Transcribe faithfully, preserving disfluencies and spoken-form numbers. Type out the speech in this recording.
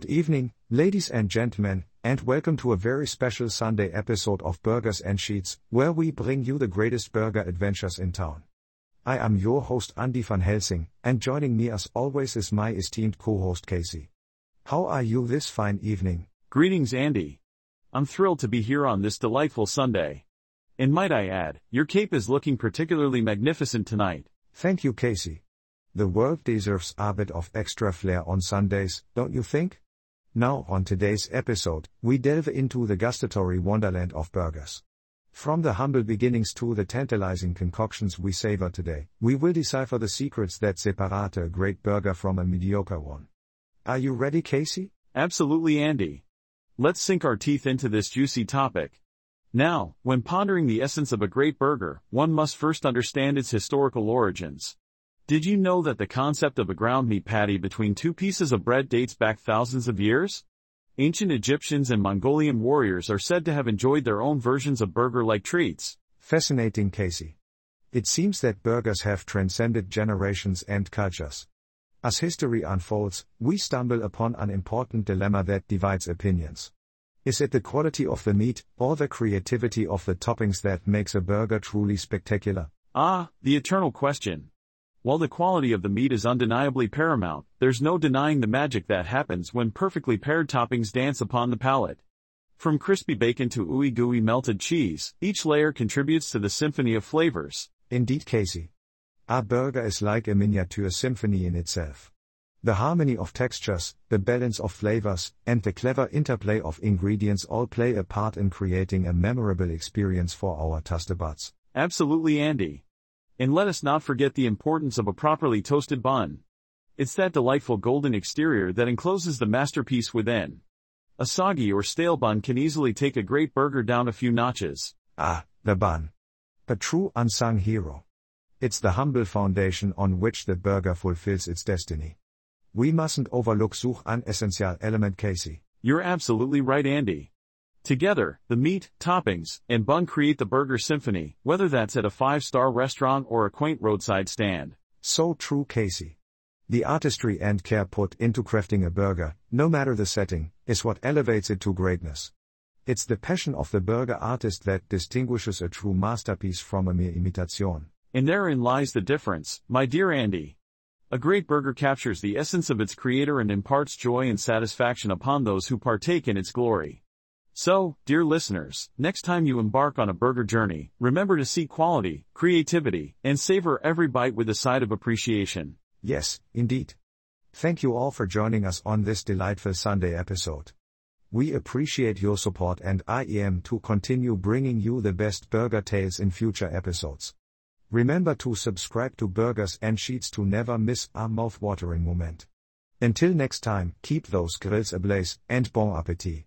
Good evening, ladies and gentlemen, and welcome to a very special Sunday episode of Burgers and Sheets, where we bring you the greatest burger adventures in town. I am your host Andy Van Helsing, and joining me as always is my esteemed co-host Casey. How are you this fine evening? Greetings, Andy. I'm thrilled to be here on this delightful Sunday. And might I add, your cape is looking particularly magnificent tonight. Thank you, Casey. The world deserves a bit of extra flair on Sundays, don't you think? Now, on today's episode, we delve into the gustatory wonderland of burgers. From the humble beginnings to the tantalizing concoctions we savor today, we will decipher the secrets that separate a great burger from a mediocre one. Are you ready, Casey? Absolutely, Andy. Let's sink our teeth into this juicy topic. Now, when pondering the essence of a great burger, one must first understand its historical origins. Did you know that the concept of a ground meat patty between two pieces of bread dates back thousands of years? Ancient Egyptians and Mongolian warriors are said to have enjoyed their own versions of burger-like treats. Fascinating, Casey. It seems that burgers have transcended generations and cultures. As history unfolds, we stumble upon an important dilemma that divides opinions. Is it the quality of the meat, or the creativity of the toppings that makes a burger truly spectacular? Ah, the eternal question. While the quality of the meat is undeniably paramount, there's no denying the magic that happens when perfectly paired toppings dance upon the palate. From crispy bacon to ooey-gooey melted cheese, each layer contributes to the symphony of flavors. Indeed, Casey. A burger is like a miniature symphony in itself. The harmony of textures, the balance of flavors, and the clever interplay of ingredients all play a part in creating a memorable experience for our taste buds. Absolutely, Andy. And let us not forget the importance of a properly toasted bun. It's that delightful golden exterior that encloses the masterpiece within. A soggy or stale bun can easily take a great burger down a few notches. Ah, the bun. The true unsung hero. It's the humble foundation on which the burger fulfills its destiny. We mustn't overlook such an essential element, Casey. You're absolutely right, Andy. Together, the meat, toppings, and bun create the burger symphony, whether that's at a five-star restaurant or a quaint roadside stand. So true, Casey. The artistry and care put into crafting a burger, no matter the setting, is what elevates it to greatness. It's the passion of the burger artist that distinguishes a true masterpiece from a mere imitation. And therein lies the difference, my dear Andy. A great burger captures the essence of its creator and imparts joy and satisfaction upon those who partake in its glory. So, dear listeners, next time you embark on a burger journey, remember to seek quality, creativity, and savor every bite with a side of appreciation. Yes, indeed. Thank you all for joining us on this delightful Sunday episode. We appreciate your support, and I aim to continue bringing you the best burger tales in future episodes. Remember to subscribe to Burgers and Sheets to never miss a mouth-watering moment. Until next time, keep those grills ablaze, and bon appétit.